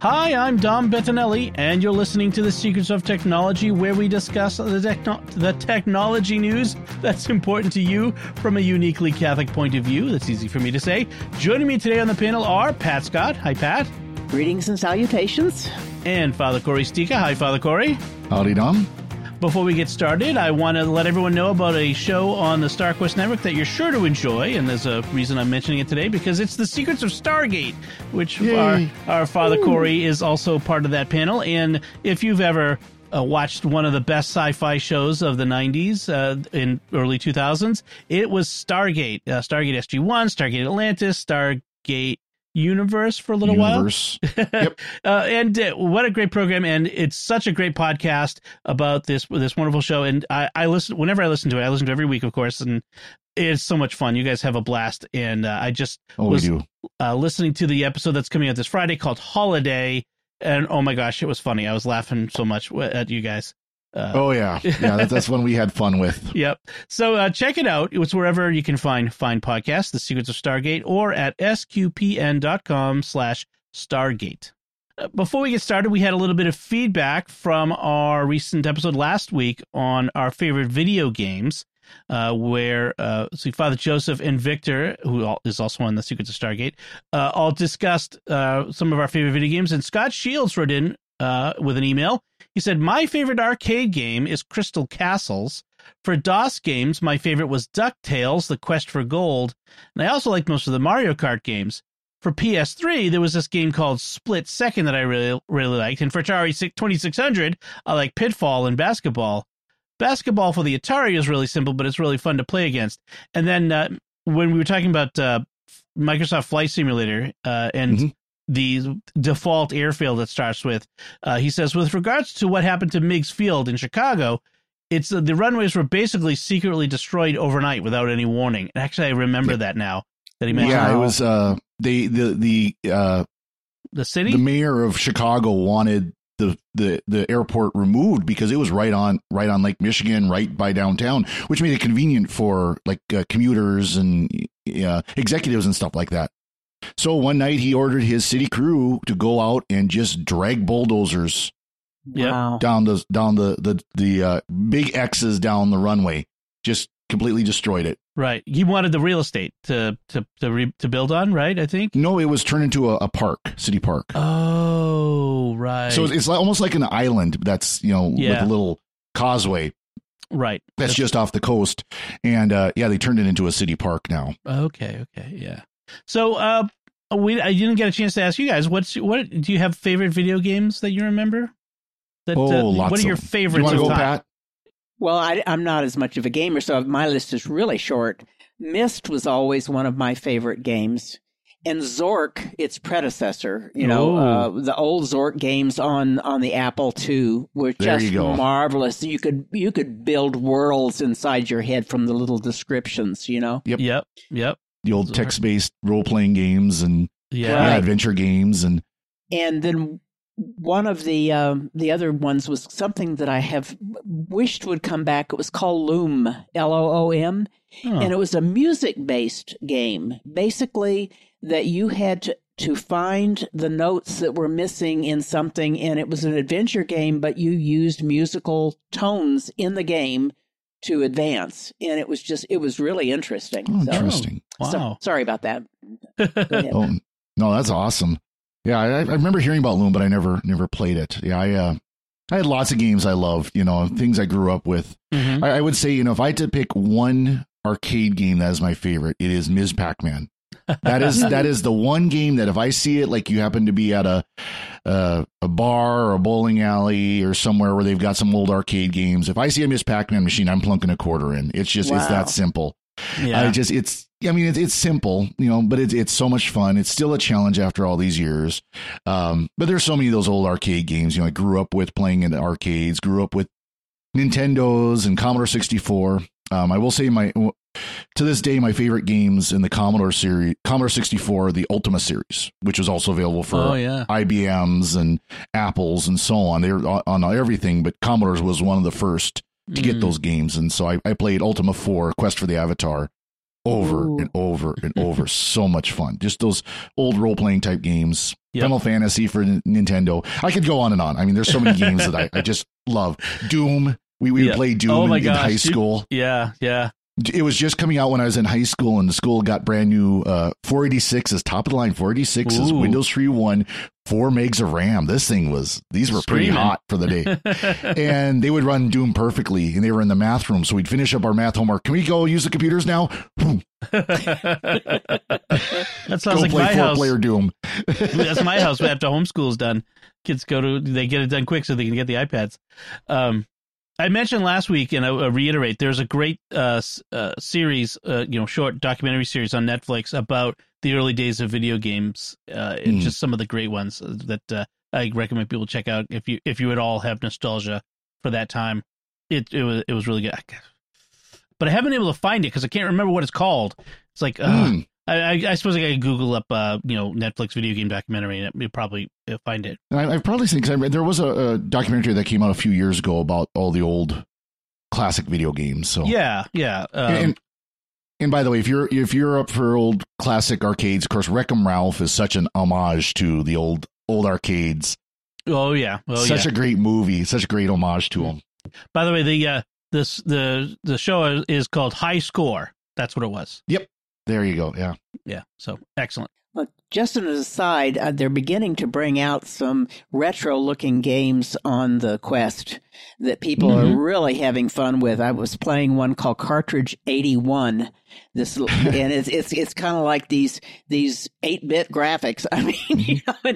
Hi, I'm Dom Bettinelli, and you're listening to The Secrets of Technology, where we discuss the technology news that's important to you from a uniquely Catholic point of view. That's easy for me to say. Joining me today on the panel are Pat Scott. Hi, Pat. Greetings and salutations. And Father Cory Sticha. Hi, Father Cory. Howdy, Dom. Before we get started, I want to let everyone know about a show on the Star Quest Network that you're sure to enjoy, and there's a reason I'm mentioning it today, because it's The Secrets of Stargate, which our Father Cory is also part of that panel, and if you've ever watched one of the best sci-fi shows of the 90s in early 2000s, it was Stargate. Stargate SG-1, Stargate Atlantis, Stargate Universe for a little while. Yep. And what a great program, and it's such a great podcast about this wonderful show, and I listen whenever I listen to it. I listen to it every week, of course, and it's so much fun. You guys have a blast, and I just listening to the episode that's coming out this Friday called Holiday, and oh my gosh, it was funny. I was laughing so much at you guys. That's one we had fun with. Yep. So check it out. It's wherever you can find podcasts, The Secrets of Stargate, or at sqpn.com/Stargate. Before we get started, we had a little bit of feedback from our recent episode last week on our favorite video games, where Father Joseph and Victor, who is also on The Secrets of Stargate, all discussed some of our favorite video games. And Scott Shields wrote in with an email. He said, my favorite arcade game is Crystal Castles. For DOS games, my favorite was DuckTales, The Quest for Gold, and I also liked most of the Mario Kart games. For PS3, there was this game called Split Second that I really liked, and for Atari 2600, I like Pitfall and Basketball. Basketball for the Atari is really simple, but it's really fun to play against. And then when we were talking about Microsoft Flight Simulator and the default airfield that starts with, he says, with regards to what happened to Meigs Field in Chicago, it's the runways were basically secretly destroyed overnight without any warning. And actually, I remember that now that he mentioned. Yeah, it was the city, the mayor of Chicago wanted the airport removed because it was right on Lake Michigan, right by downtown, which made it convenient for like commuters and executives and stuff like that. So one night he ordered his city crew to go out and just drag bulldozers down the big X's down the runway, just completely destroyed it. Right. He wanted the real estate to build on, right? I think. No, it was turned into a park, city park. Oh, right. So it's almost like an island that's, with a little causeway. Right. That's just off the coast. And they turned it into a city park now. Okay. Yeah. So I didn't get a chance to ask you guys, what do you have favorite video games that you remember? Lots. What are your favorites? You want to go, Pat? Well, I'm not as much of a gamer, so my list is really short. Myst was always one of my favorite games, and Zork, its predecessor. The old Zork games on the Apple II were just marvelous. You could build worlds inside your head from the little descriptions. Yep. The old text-based role-playing games and adventure games. And then one of the other ones was something that I have wished would come back. It was called Loom, L-O-O-M. Oh. And it was a music-based game, basically, that you had to find the notes that were missing in something. And it was an adventure game, but you used musical tones in the game to advance, and it was really interesting. Sorry about that. No, that's awesome. Yeah, I remember hearing about Loom, but I never played it. Yeah, I had lots of games I loved, things I grew up with. Mm-hmm. I would say, if I had to pick one arcade game that is my favorite, it is Ms. Pac-Man. That is the one game that if I see it, like you happen to be at a bar or a bowling alley or somewhere where they've got some old arcade games, if I see a Ms. Pac-Man machine, I'm plunking a quarter in. It's that simple. Yeah. It's simple, but it's so much fun. It's still a challenge after all these years. But there's so many of those old arcade games, I grew up with playing in arcades, grew up with Nintendos and Commodore 64. I will say to this day, my favorite games in the Commodore 64, the Ultima series, which was also available for IBMs and Apples and so on. They were on everything, but Commodore's was one of the first to get those games. And so I played Ultima 4, Quest for the Avatar, over and over and over. So much fun. Just those old role-playing type games. Yep. Final Fantasy for Nintendo. I could go on and on. There's so many games that I just love. Doom. We played Doom in high school. Yeah. It was just coming out when I was in high school, and the school got brand new 486s, top of the line 486s, Windows 3.1, 4 megs of RAM. These were pretty hot for the day. And they would run Doom perfectly, and they were in the math room. So we'd finish up our math homework. Can we go use the computers now? Boom. That sounds go like play my house. Player Doom. That's my house after homeschool's done. Kids they get it done quick so they can get the iPads. I mentioned last week, and I'll reiterate, there's a great series, short documentary series on Netflix about the early days of video games. It's just some of the great ones that I recommend people check out if you at all have nostalgia for that time. It was really good. But I haven't been able to find it because I can't remember what it's called. It's like, I suppose I could Google up, Netflix video game documentary, and you'll probably find it. I've probably seen, because there was a documentary that came out a few years ago about all the old classic video games. So yeah. And by the way, if you're up for old classic arcades, of course, Wreck 'Em Ralph is such an homage to the old arcades. Oh yeah, such a great movie, such a great homage to them. By the way, the show is called High Score. That's what it was. Yep. There you go. Yeah. Yeah. So excellent. Well, just as an aside, they're beginning to bring out some retro-looking games on the Quest that people are really having fun with. I was playing one called Cartridge 81. And it's kind of like these 8-bit graphics. And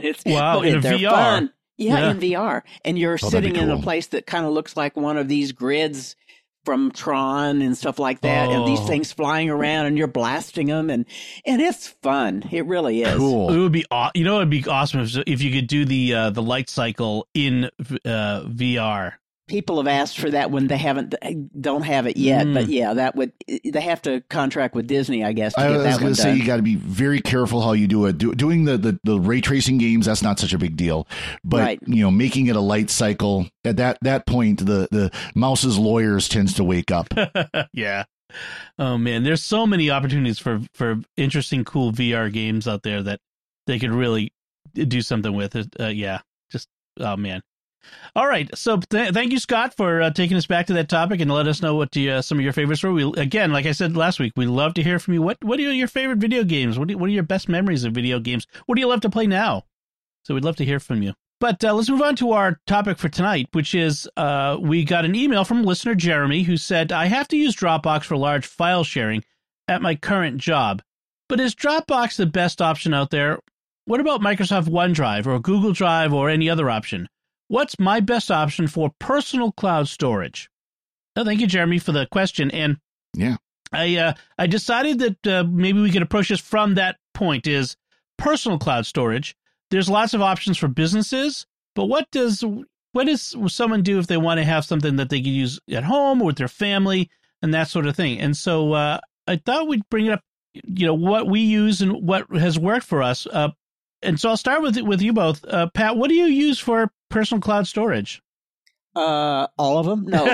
it's in VR. Fun. Yeah, in VR, and you're sitting in a place that kind of looks like one of these grids from Tron and stuff like that, and these things flying around, and you're blasting them, and it's fun. It really is. Cool. It would be, it'd be awesome if you could do the light cycle in VR. People have asked for that when don't have it yet, but they have to contract with Disney, I guess. I was going to say you got to be very careful how you do it. Doing the ray tracing games, that's not such a big deal, but making it a light cycle at that point, the mouse's lawyers tends to wake up. Yeah. Oh man, there's so many opportunities for interesting, cool VR games out there that they could really do something with. Oh man. All right. So thank you, Scott, for taking us back to that topic and let us know what some of your favorites were. Again, like I said last week, we love to hear from you. What are your favorite video games? What are your best memories of video games? What do you love to play now? So we'd love to hear from you. But let's move on to our topic for tonight, which is we got an email from listener Jeremy who said, I have to use Dropbox for large file sharing at my current job. But is Dropbox the best option out there? What about Microsoft OneDrive or Google Drive or any other option? What's my best option for personal cloud storage? Oh, thank you, Jeremy, for the question. And I decided that maybe we could approach this from that point is personal cloud storage. There's lots of options for businesses, but what does someone do if they want to have something that they can use at home or with their family and that sort of thing? And so I thought we'd bring up, what we use and what has worked for us. And so I'll start with you both. Pat, what do you use for personal cloud storage? All of them? No.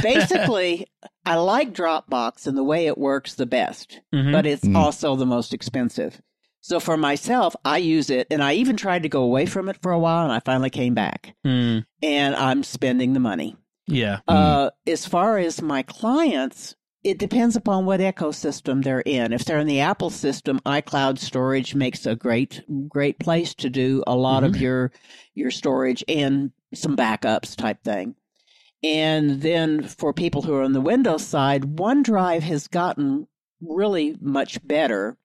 Basically, I like Dropbox and the way it works the best, but it's also the most expensive. So for myself, I use it, and I even tried to go away from it for a while, and I finally came back. And I'm spending the money. Yeah. As far as my clients, it depends upon what ecosystem they're in. If they're in the Apple system, iCloud storage makes a great place to do a lot of your storage and some backups type thing. And then for people who are on the Windows side, OneDrive has gotten really much better.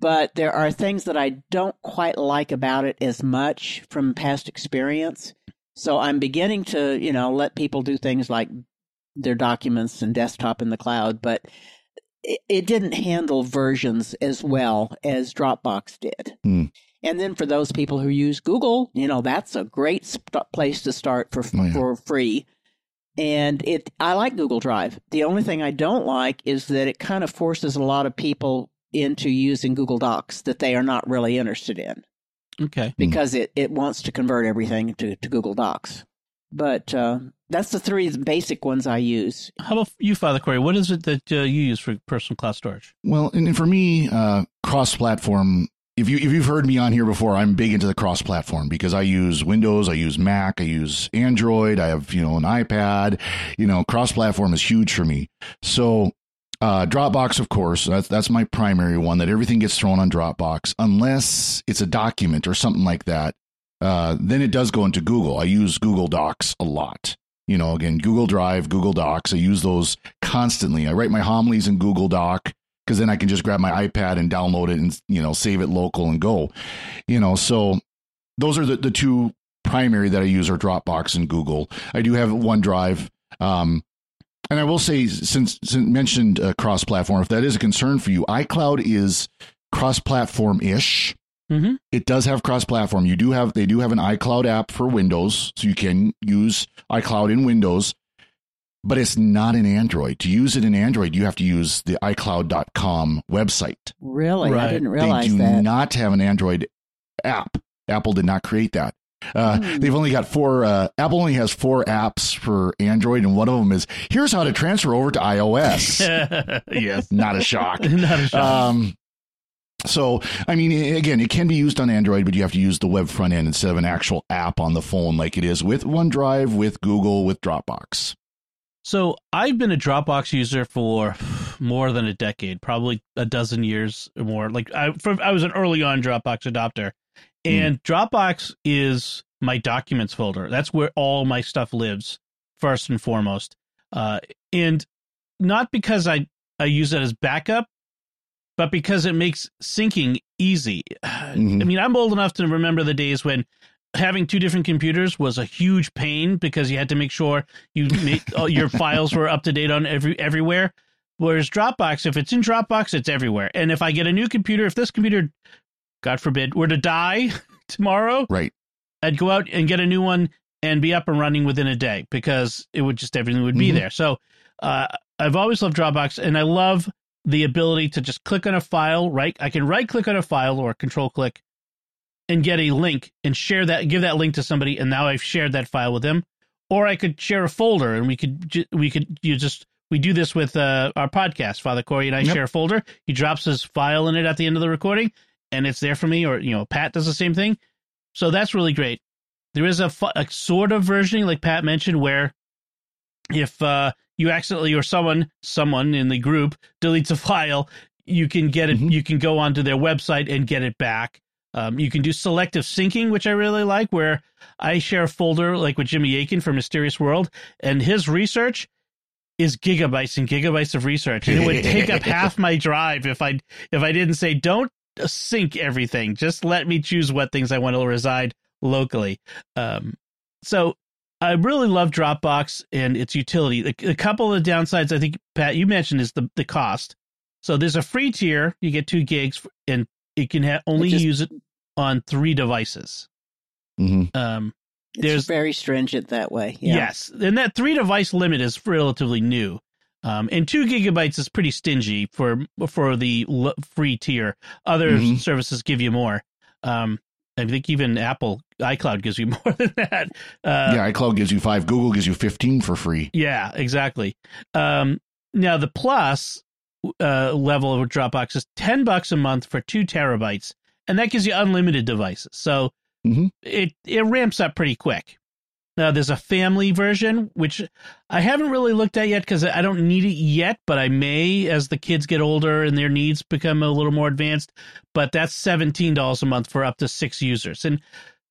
But there are things that I don't quite like about it as much from past experience. So I'm beginning to, let people do things like their documents and desktop in the cloud, but it didn't handle versions as well as Dropbox did. Mm. And then for those people who use Google, you know, that's a great place to start for free. And I like Google Drive. The only thing I don't like is that it kind of forces a lot of people into using Google Docs that they are not really interested in. Okay. Because it wants to convert everything to Google Docs. But that's the three basic ones I use. How about you, Father Cory? What is it that you use for personal cloud storage? Well, and for me, cross-platform. If you've heard me on here before, I'm big into the cross-platform because I use Windows, I use Mac, I use Android, I have, an iPad. Cross-platform is huge for me. So Dropbox, of course, that's my primary one, that everything gets thrown on Dropbox, unless it's a document or something like that. Then it does go into Google. I use Google Docs a lot. Again, Google Drive, Google Docs. I use those constantly. I write my homilies in Google Doc because then I can just grab my iPad and download it and, save it local and go. So those are the two primary that I use are Dropbox and Google. I do have OneDrive. And I will say, since mentioned cross-platform, if that is a concern for you, iCloud is cross-platform-ish. Mm-hmm. It does have cross-platform. They do have an iCloud app for Windows, so you can use iCloud in Windows, but it's not in Android. To use it in Android, you have to use the iCloud.com website. Really? Right. I didn't realize that. They do not have an Android app. Apple did not create that. They've only got Apple only has 4 apps for Android, and one of them is, here's how to transfer over to iOS. Yes. Not a shock. So, I mean, again, it can be used on Android, but you have to use the web front end instead of an actual app on the phone like it is with OneDrive, with Google, with Dropbox. So I've been a Dropbox user for more than a decade, probably a dozen years or more. Like I was an early on Dropbox adopter, and Dropbox is my documents folder. That's where all my stuff lives, first and foremost. And not because I use it as backup, but because it makes syncing easy. Mm-hmm. I mean, I'm old enough to remember the days when having 2 different computers was a huge pain because you had to make sure your files were up to date on everywhere. Whereas Dropbox, if it's in Dropbox, it's everywhere. And if I get a new computer, if this computer, God forbid, were to die tomorrow, right, I'd go out and get a new one and be up and running within a day because it would just, everything would be there. So I've always loved Dropbox, and I love the ability to just click on a file, right? I can right-click on a file or control-click and get a link and share that, give that link to somebody, and now I've shared that file with them. Or I could share a folder, and we do this with our podcast. Father Cory and I share a folder. He drops his file in it at the end of the recording, and it's there for me, or, Pat does the same thing. So that's really great. There is a sort of versioning, like Pat mentioned, where if you accidentally, or someone in the group deletes a file, you can get it. Mm-hmm. You can go onto their website and get it back. You can do selective syncing, which I really like, where I share a folder like with Jimmy Akin from Mysterious World, and his research is gigabytes and gigabytes of research. And it would take up half my drive if I didn't say, don't sync everything. Just let me choose what things I want to reside locally. So I really love Dropbox and its utility. A couple of the downsides, I think, Pat, you mentioned, is the cost. So there's a free tier. You get 2 gigs, and it can use it on 3 devices. Mm-hmm. It's very stringent that way. Yeah. Yes. And that 3-device limit is relatively new. And 2 gigabytes is pretty stingy for the free tier. Other services give you more. I think even Apple iCloud gives you more than that. iCloud gives you 5. Google gives you 15 for free. Yeah, exactly. Now the plus level of Dropbox is $10 a month for 2 terabytes, and that gives you unlimited devices. So it ramps up pretty quick. Now there's a family version, which I haven't really looked at yet because I don't need it yet, but I may as the kids get older and their needs become a little more advanced. But that's $17 a month for up to 6 users. And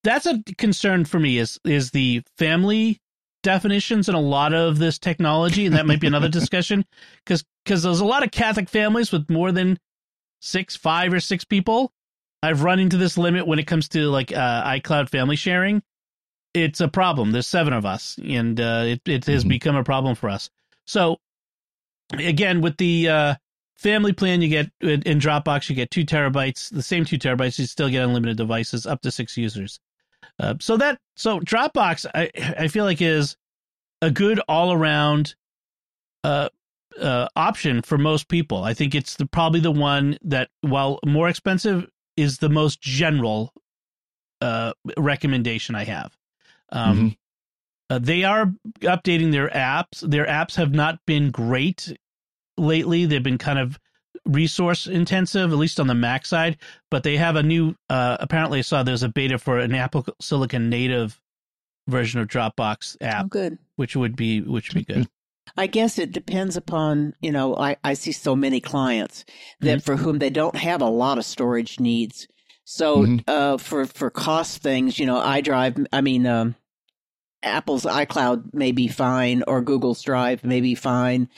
that's a concern for me is the family definitions in a lot of this technology. And that might be another discussion because there's a lot of Catholic families with more than 5 or 6 people. I've run into this limit when it comes to like iCloud family sharing. It's a problem. There's 7 of us, and it has become a problem for us. So again, with the family plan, you get in Dropbox, you get 2 terabytes, the same 2 terabytes. You still get unlimited devices up to 6 users. So Dropbox, I feel like, is a good all around option for most people. I think it's probably the one that, while more expensive, is the most general recommendation I have. They are updating their apps. Their apps have not been great lately. They've been kind of resource intensive, at least on the Mac side. But they have a new, apparently I saw there's a beta for an Apple Silicon native version of Dropbox app. Oh, good. Which would be good. I guess it depends upon, I see so many clients that for whom they don't have a lot of storage needs. So for cost things, Apple's iCloud may be fine, or Google's Drive may be fine.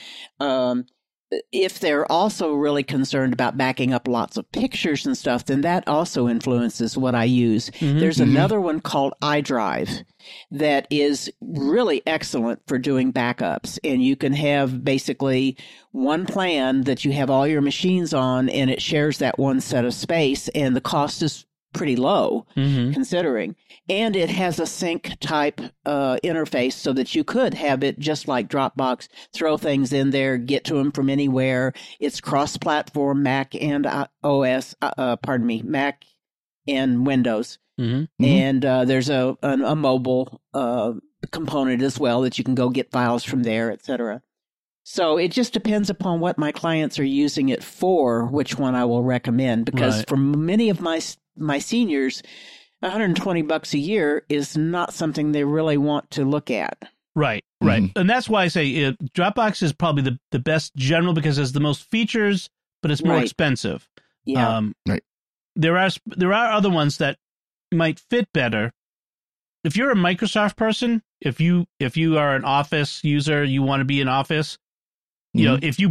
If they're also really concerned about backing up lots of pictures and stuff, then that also influences what I use. There's another one called iDrive that is really excellent for doing backups. And you can have basically one plan that you have all your machines on, and it shares that one set of space, and the cost is pretty low considering. And it has a sync type interface so that you could have it just like Dropbox, throw things in there, get to them from anywhere. It's cross-platform, Mac and OS, Mac and Windows. And there's a mobile component as well that you can go get files from there, etc. So it just depends upon what my clients are using it for, which one I will recommend, because for many of my seniors, $120 a year is not something they really want to look at. Right. And that's why I say Dropbox is probably the best general, because it has the most features, but it's more expensive. Yeah. There are other ones that might fit better. If you're a Microsoft person, if you are an Office user, you want to be in Office. If you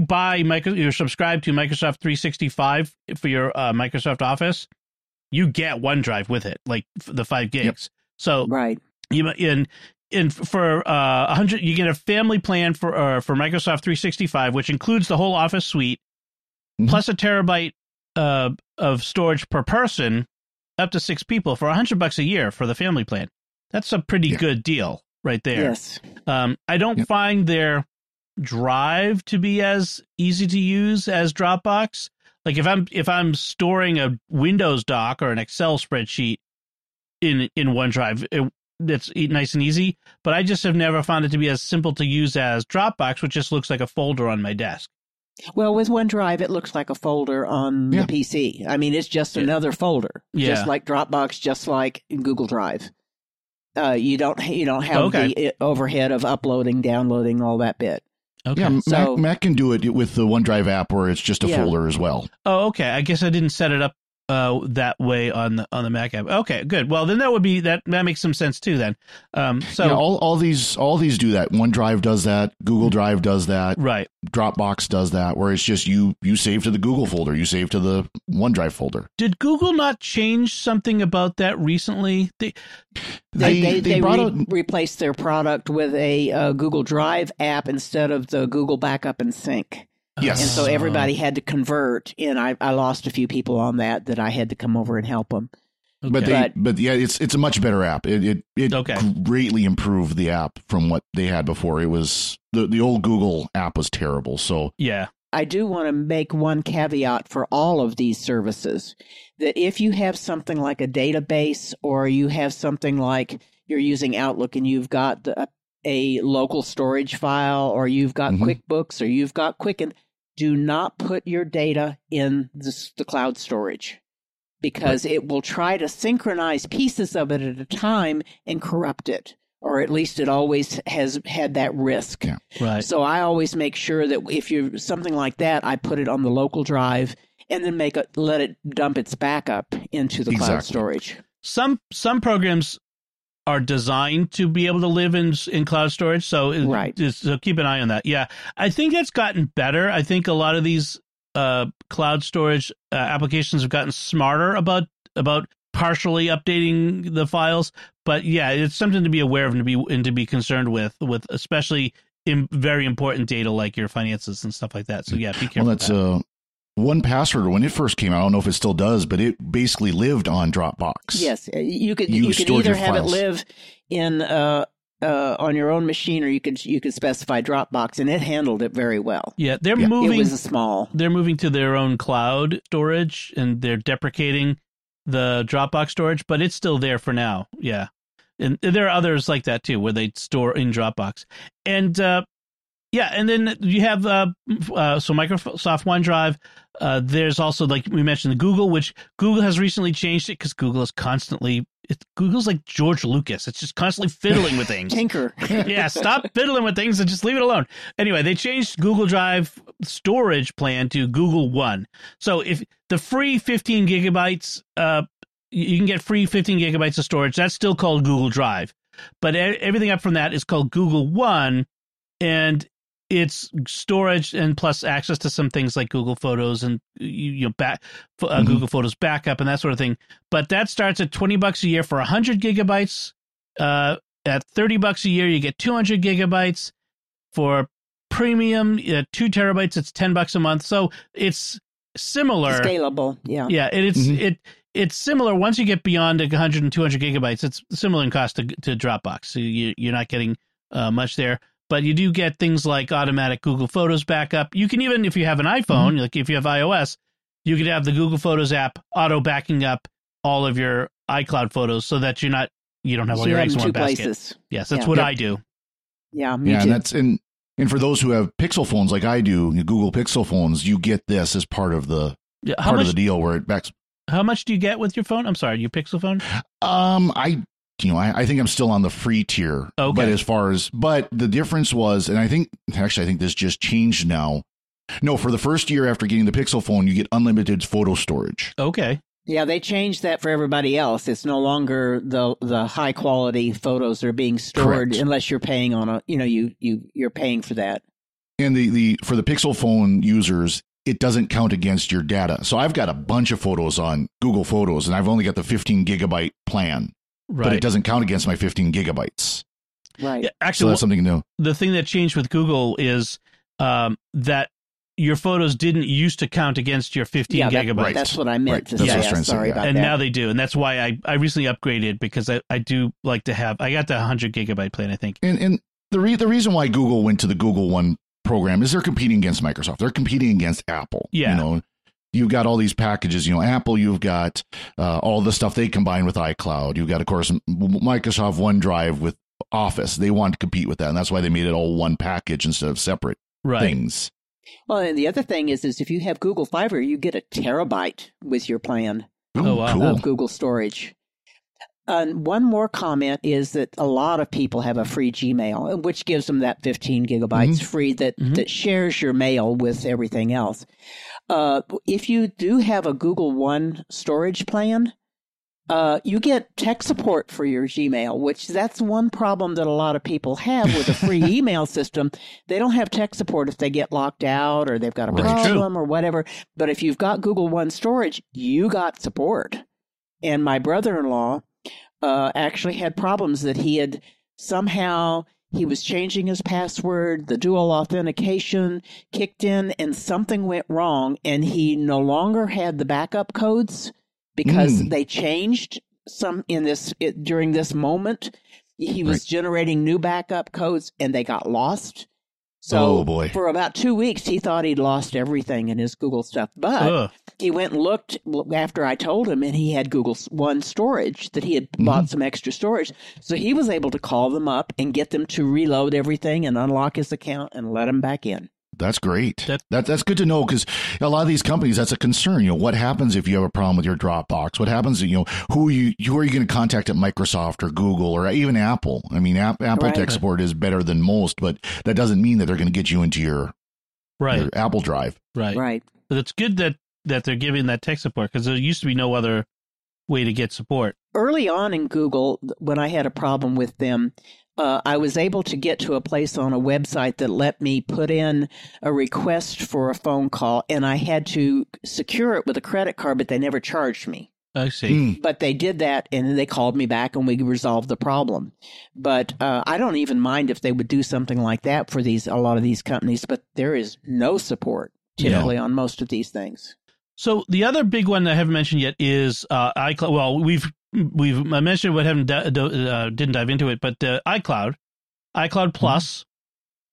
buy you're subscribed to Microsoft 365 for your Microsoft Office, you get OneDrive with it, like the 5 gigs. Yep. So for $100, you get a family plan for Microsoft 365, which includes the whole Office suite, plus a terabyte of storage per person, up to 6 people for $100 a year for the family plan. That's a pretty good deal right there. Yes. I don't find their Drive to be as easy to use as Dropbox. Like if I'm storing a Windows doc or an Excel spreadsheet in OneDrive, that's nice and easy, but I just have never found it to be as simple to use as Dropbox, which just looks like a folder on my desk. Well, with OneDrive, it looks like a folder on the PC. I mean, it's just another folder, just like Dropbox, just like Google Drive. You don't have the overhead of uploading, downloading, all that bit. Okay. Yeah, so, Mac can do it with the OneDrive app, where it's just a folder as well. Oh, okay. I guess I didn't set it up that way on the Mac app. Okay, good. Well, then that makes some sense too. Then, all these do that. OneDrive does that. Google Drive does that. Right. Dropbox does that, where it's just you save to the Google folder, you save to the OneDrive folder. Did Google not change something about that recently? They replaced their product with a Google Drive app instead of the Google Backup and Sync. Yes. And so everybody had to convert, and I lost a few people on that I had to come over and help them. Okay. But it's a much better app. It greatly improved the app from what they had before. It was the old Google app was terrible. So I do want to make one caveat for all of these services, that if you have something like a database, or you have something like you're using Outlook and you've got a local storage file, or you've got QuickBooks, or you've got Quicken, do not put your data in the cloud storage, because it will try to synchronize pieces of it at a time and corrupt it, or at least it always has had that risk. Yeah. Right. So I always make sure that if you're something like that, I put it on the local drive and then let it dump its backup into the cloud storage. Some programs are designed to be able to live in cloud storage. So, so keep an eye on that. Yeah. I think that's gotten better. I think a lot of these cloud storage applications have gotten smarter about partially updating the files. But yeah, it's something to be aware of and to be concerned with, especially very important data like your finances and stuff like that. So yeah, be careful. Well, that's One Password, when it first came out, I don't know if it still does, but it basically lived on Dropbox. Yes, you could either have it live in on your own machine, or you could specify Dropbox, and it handled it very well. Yeah, moving. It was small. They're moving to their own cloud storage, and they're deprecating the Dropbox storage, but it's still there for now. Yeah, and there are others like that too, where they store in Dropbox, and. Yeah, and then you have so Microsoft OneDrive. There's also, like we mentioned, the Google, which Google has recently changed it because Google is constantly Google's like George Lucas. It's just constantly fiddling with things. Tinker. Yeah, stop fiddling with things and just leave it alone. Anyway, they changed Google Drive storage plan to Google One. So if the free 15 gigabytes, you can get free 15 gigabytes of storage. That's still called Google Drive, but everything up from that is called Google One, and it's storage and plus access to some things like Google Photos and Google Photos backup and that sort of thing. But that starts at $20 a year for 100 gigabytes. At $30 a year, you get 200 gigabytes. For premium, 2 terabytes, it's $10 a month. So it's similar, scalable. Yeah, yeah, it's similar. Once you get beyond 100 and 200 gigabytes, it's similar in cost to Dropbox. So you're not getting much there. But you do get things like automatic Google Photos backup. You can even, if you have an iPhone, like if you have iOS, you could have the Google Photos app auto backing up all of your iCloud photos so that you don't have all your eggs in one basket. Places. Yes, that's what I do. Yeah, me too. And that's and for those who have Pixel phones like I do, Google Pixel phones, you get this as part of the part of the deal where it backs. How much do you get with your phone? I'm sorry, your Pixel phone? I think I'm still on the free tier. Okay. But the difference was, and I think this just changed now. No, for the first year after getting the Pixel phone, you get unlimited photo storage. Okay. Yeah, they changed that for everybody else. It's no longer the high quality photos that are being stored. Correct. Unless you're paying on you're paying for that. And the for the Pixel phone users, it doesn't count against your data. So I've got a bunch of photos on Google Photos, and I've only got the 15 gigabyte plan. Right. But it doesn't count against my 15 gigabytes. Right. Yeah, actually, so that's something new. The thing that changed with Google is that your photos didn't used to count against your 15 gigabytes. Right. That's what I meant to say. Sorry about that. And now they do. And that's why I recently upgraded, because I do like to have – I got the 100 gigabyte plan, I think. And the reason why Google went to the Google One program is they're competing against Microsoft. They're competing against Apple. Yeah. You know, you've got all these packages, Apple, you've got all the stuff they combine with iCloud. You've got, of course, Microsoft OneDrive with Office. They want to compete with that. And that's why they made it all one package instead of separate things. Well, and the other thing is if you have Google Fiber, you get a terabyte with your plan of Google storage. And one more comment is that a lot of people have a free Gmail, which gives them that 15 gigabytes free that shares your mail with everything else. If you do have a Google One storage plan, you get tech support for your Gmail, which that's one problem that a lot of people have with a free email system. They don't have tech support if they get locked out or they've got a problem or whatever. But if you've got Google One storage, you got support. And my brother-in-law actually had problems that he had somehow he was changing his password, the dual authentication kicked in, and something went wrong, and he no longer had the backup codes because they changed some during this moment. He was generating new backup codes, and they got lost. So for about 2 weeks, he thought he'd lost everything in his Google stuff. But he went and looked after I told him, and he had Google One storage that he had bought some extra storage. So he was able to call them up and get them to reload everything and unlock his account and let him back in. That's great. That's good to know, because a lot of these companies, that's a concern. What happens if you have a problem with your Dropbox? What happens? Who are you going to contact at Microsoft or Google or even Apple? I mean, Apple tech support is better than most, but that doesn't mean that they're going to get you into your Apple Drive. Right. But it's good that they're giving that tech support, because there used to be no other way to get support. Early on in Google, when I had a problem with them, I was able to get to a place on a website that let me put in a request for a phone call, and I had to secure it with a credit card, but they never charged me. I see. But they did that, and then they called me back, and we resolved the problem. But I don't even mind if they would do something like that for these a lot of these companies, but there is no support typically on most of these things. So the other big one I haven't mentioned yet is iCloud. Well, we've mentioned what didn't dive into it, but iCloud Plus. Mm-hmm.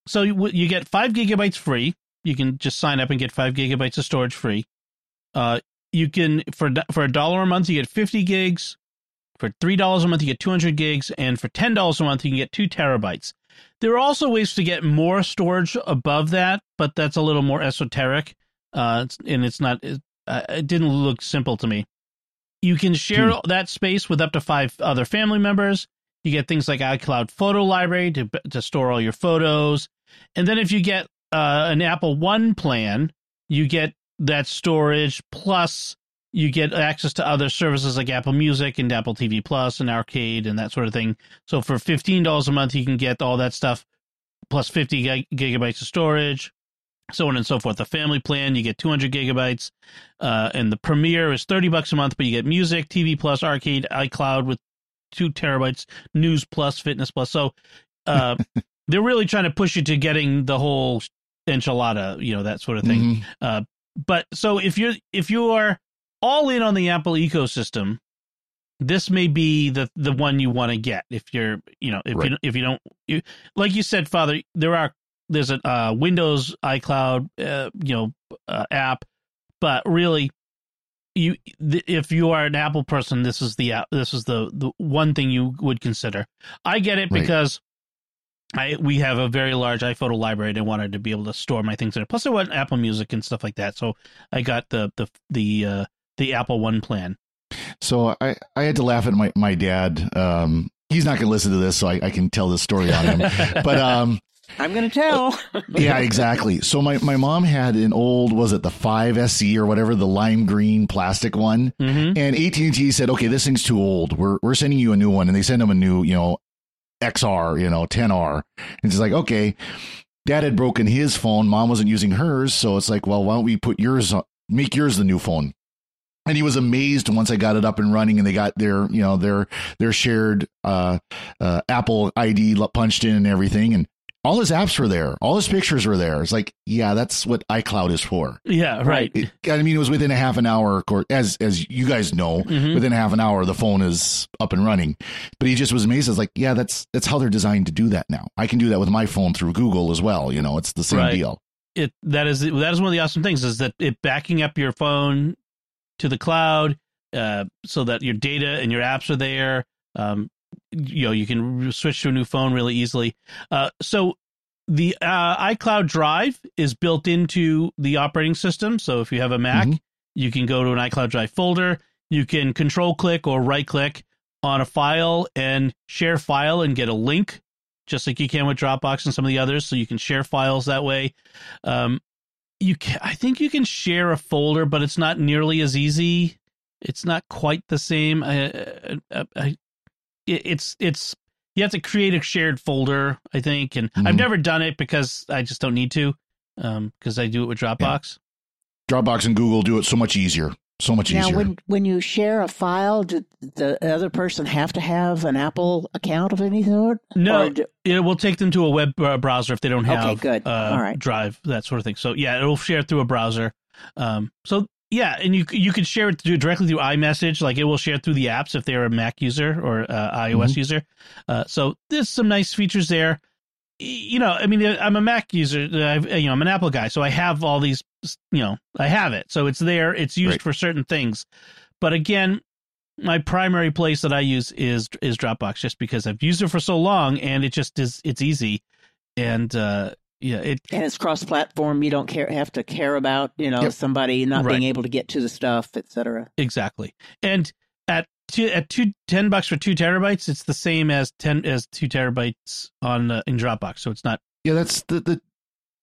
So you get 5 gigabytes free. You can just sign up and get 5 gigabytes of storage free. You can for $1 a month you get 50 gigs. For $3 a month you get 200 gigs, and for $10 a month you can get 2 terabytes. There are also ways to get more storage above that, but that's a little more esoteric, and it's not. It didn't look simple to me. You can share that space with up to 5 other family members. You get things like iCloud Photo Library to store all your photos, and then if you get an Apple One plan, you get that storage, plus you get access to other services like Apple Music and Apple TV Plus and Arcade and that sort of thing. So for $15 a month, you can get all that stuff, plus 50 gigabytes of storage, so on and so forth. The family plan, you get 200 gigabytes, and the Premier is $30 a month, but you get Music, TV Plus, Arcade, iCloud with 2 terabytes, News Plus, Fitness Plus. So they're really trying to push you to getting the whole enchilada, that sort of thing. Mm-hmm. But so if you are all in on the Apple ecosystem, this may be the one you want to get. If you're, if you don't, like you said, Father, there's a Windows iCloud, app, but really, if you are an Apple person, this is the one thing you would consider. I get it because we have a very large iPhoto library, and I wanted to be able to store my things in it. Plus, I want Apple Music and stuff like that, so I got the Apple One plan. So I had to laugh at my dad. He's not going to listen to this, so I can tell this story on him. But I'm going to tell. Yeah, exactly. So my mom had an old, was it the 5SE or whatever, the lime green plastic one, and AT&T said, "Okay, this thing's too old. We're sending you a new one," and they sent him a new, XR, 10R. And she's like, okay, Dad had broken his phone. Mom wasn't using hers. So it's like, well, why don't we put yours on, make yours the new phone? And he was amazed once I got it up and running and they got their shared Apple ID punched in and everything. And all his apps were there. All his pictures were there. It's like, yeah, that's what iCloud is for. Yeah, right. It was within a half an hour, as you guys know, within half an hour, the phone is up and running. But he just was amazed. It's like, yeah, that's how they're designed to do that now. I can do that with my phone through Google as well. It's the same deal. That is one of the awesome things is that it backing up your phone to the cloud so that your data and your apps are there. You can switch to a new phone really easily. So the iCloud Drive is built into the operating system. So if you have a Mac, you can go to an iCloud Drive folder. You can control click or right click on a file and share file and get a link, just like you can with Dropbox and some of the others. So you can share files that way. I think you can share a folder, but it's not nearly as easy. It's not quite the same. It's you have to create a shared folder, I think, and I've never done it because I just don't need to, because I do it with Dropbox. Yeah. Dropbox and Google do it so much easier, Now, when you share a file, did the other person have to have an Apple account of any sort? No, it will take them to a web browser if they don't have Drive, that sort of thing. So yeah, it'll share it through a browser. Yeah, and you could share it directly through iMessage. Like it will share through the apps if they're a Mac user or iOS user. So there's some nice features there. I'm a Mac user. I'm an Apple guy, so I have all these. I have it, so it's there. It's used for certain things. But again, my primary place that I use is Dropbox, just because I've used it for so long, and it just is. It's easy, and. And it's cross-platform. You don't have to care about, somebody not being able to get to the stuff, et cetera. Exactly. And at $10 for 2 terabytes, it's the same as 2 terabytes on in Dropbox. So it's not. Yeah, that's the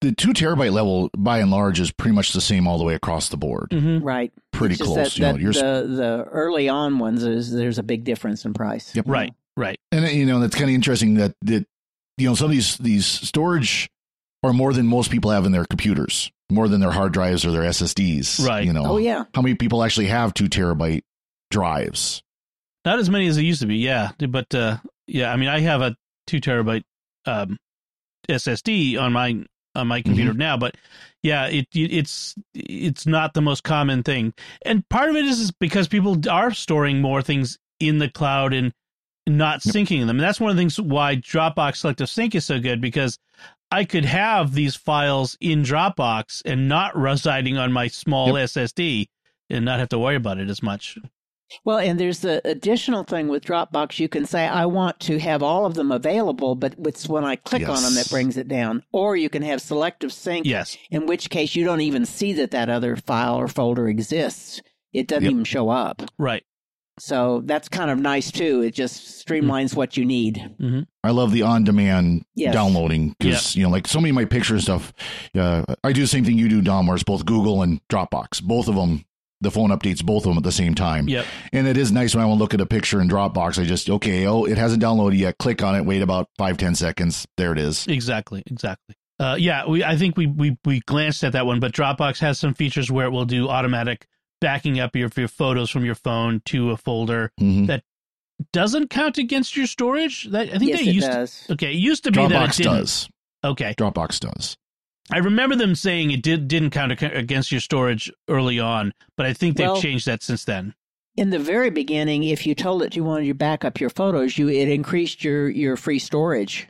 2 terabyte level by and large is pretty much the same all the way across the board. Mm-hmm. Right. Pretty close. The early on ones there's a big difference in price. Yep. Right. Right. And that's kind of interesting that some of these storage. Or more than most people have in their computers, more than their hard drives or their SSDs. Right. How many people actually have 2 terabyte drives. Not as many as it used to be, yeah. But, yeah, I mean, I have a 2 terabyte SSD on my computer mm-hmm. now, but yeah, it's not the most common thing. And part of it is because people are storing more things in the cloud and not syncing them. And that's one of the things why Dropbox Selective Sync is so good, because I could have these files in Dropbox and not residing on my small SSD and not have to worry about it as much. Well, and there's the additional thing with Dropbox. You can say, I want to have all of them available, but it's when I click on them that brings it down. Or you can have selective sync, in which case you don't even see that other file or folder exists. It doesn't even show up. Right. So that's kind of nice, too. It just streamlines what you need. Mm-hmm. I love the on-demand downloading because, you know, like so many of my picture stuff, I do the same thing you do, Dom, where it's both Google and Dropbox, both of them. The phone updates both of them at the same time. Yep. And it is nice when I want to look at a picture in Dropbox. I just, it hasn't downloaded yet. Click on it. Wait about 5-10 seconds. There it is. Exactly. I think we glanced at that one, but Dropbox has some features where it will do automatic backing up your photos from your phone to a folder that doesn't count against your storage. It used to be that it didn't. Okay. Dropbox does. I remember them saying it didn't count against your storage early on, but I think they've changed that since then. In the very beginning, if you told it you wanted to back up your photos, it increased your free storage.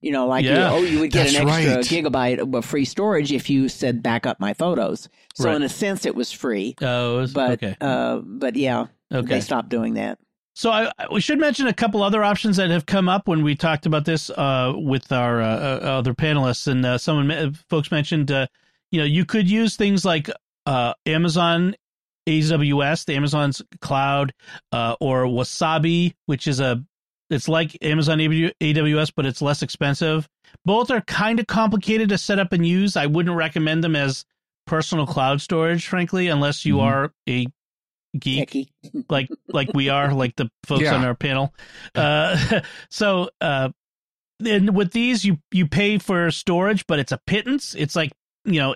You know, like you would get an extra gigabyte of free storage if you said back up my photos. So in a sense, it was free. They stopped doing that. So we should mention a couple other options that have come up when we talked about this with our other panelists. And folks mentioned, you could use things like Amazon AWS, the Amazon's cloud, or Wasabi, which is it's like Amazon AWS, but it's less expensive. Both are kind of complicated to set up and use. I wouldn't recommend them as personal cloud storage, frankly, unless you are a geek like we are, like the folks on our panel. And with these you pay for storage, but it's a pittance. It's like, you know,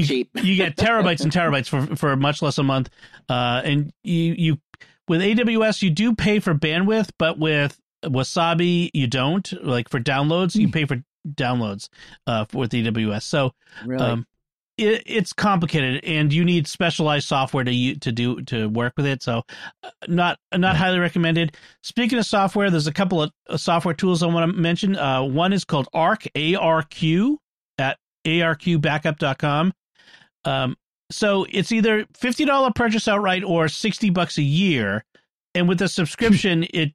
cheap. You get terabytes and terabytes for much less a month. And you with AWS you do pay for bandwidth, but with Wasabi you don't. Like for downloads, you pay for downloads with AWS. So really? It's complicated, and you need specialized software to work with it. So, not highly recommended. Speaking of software, there's a couple of software tools I want to mention. One is called Arc, ARQ, at arqbackup.com. So it's either $50 purchase outright or $60 a year, and with a subscription, it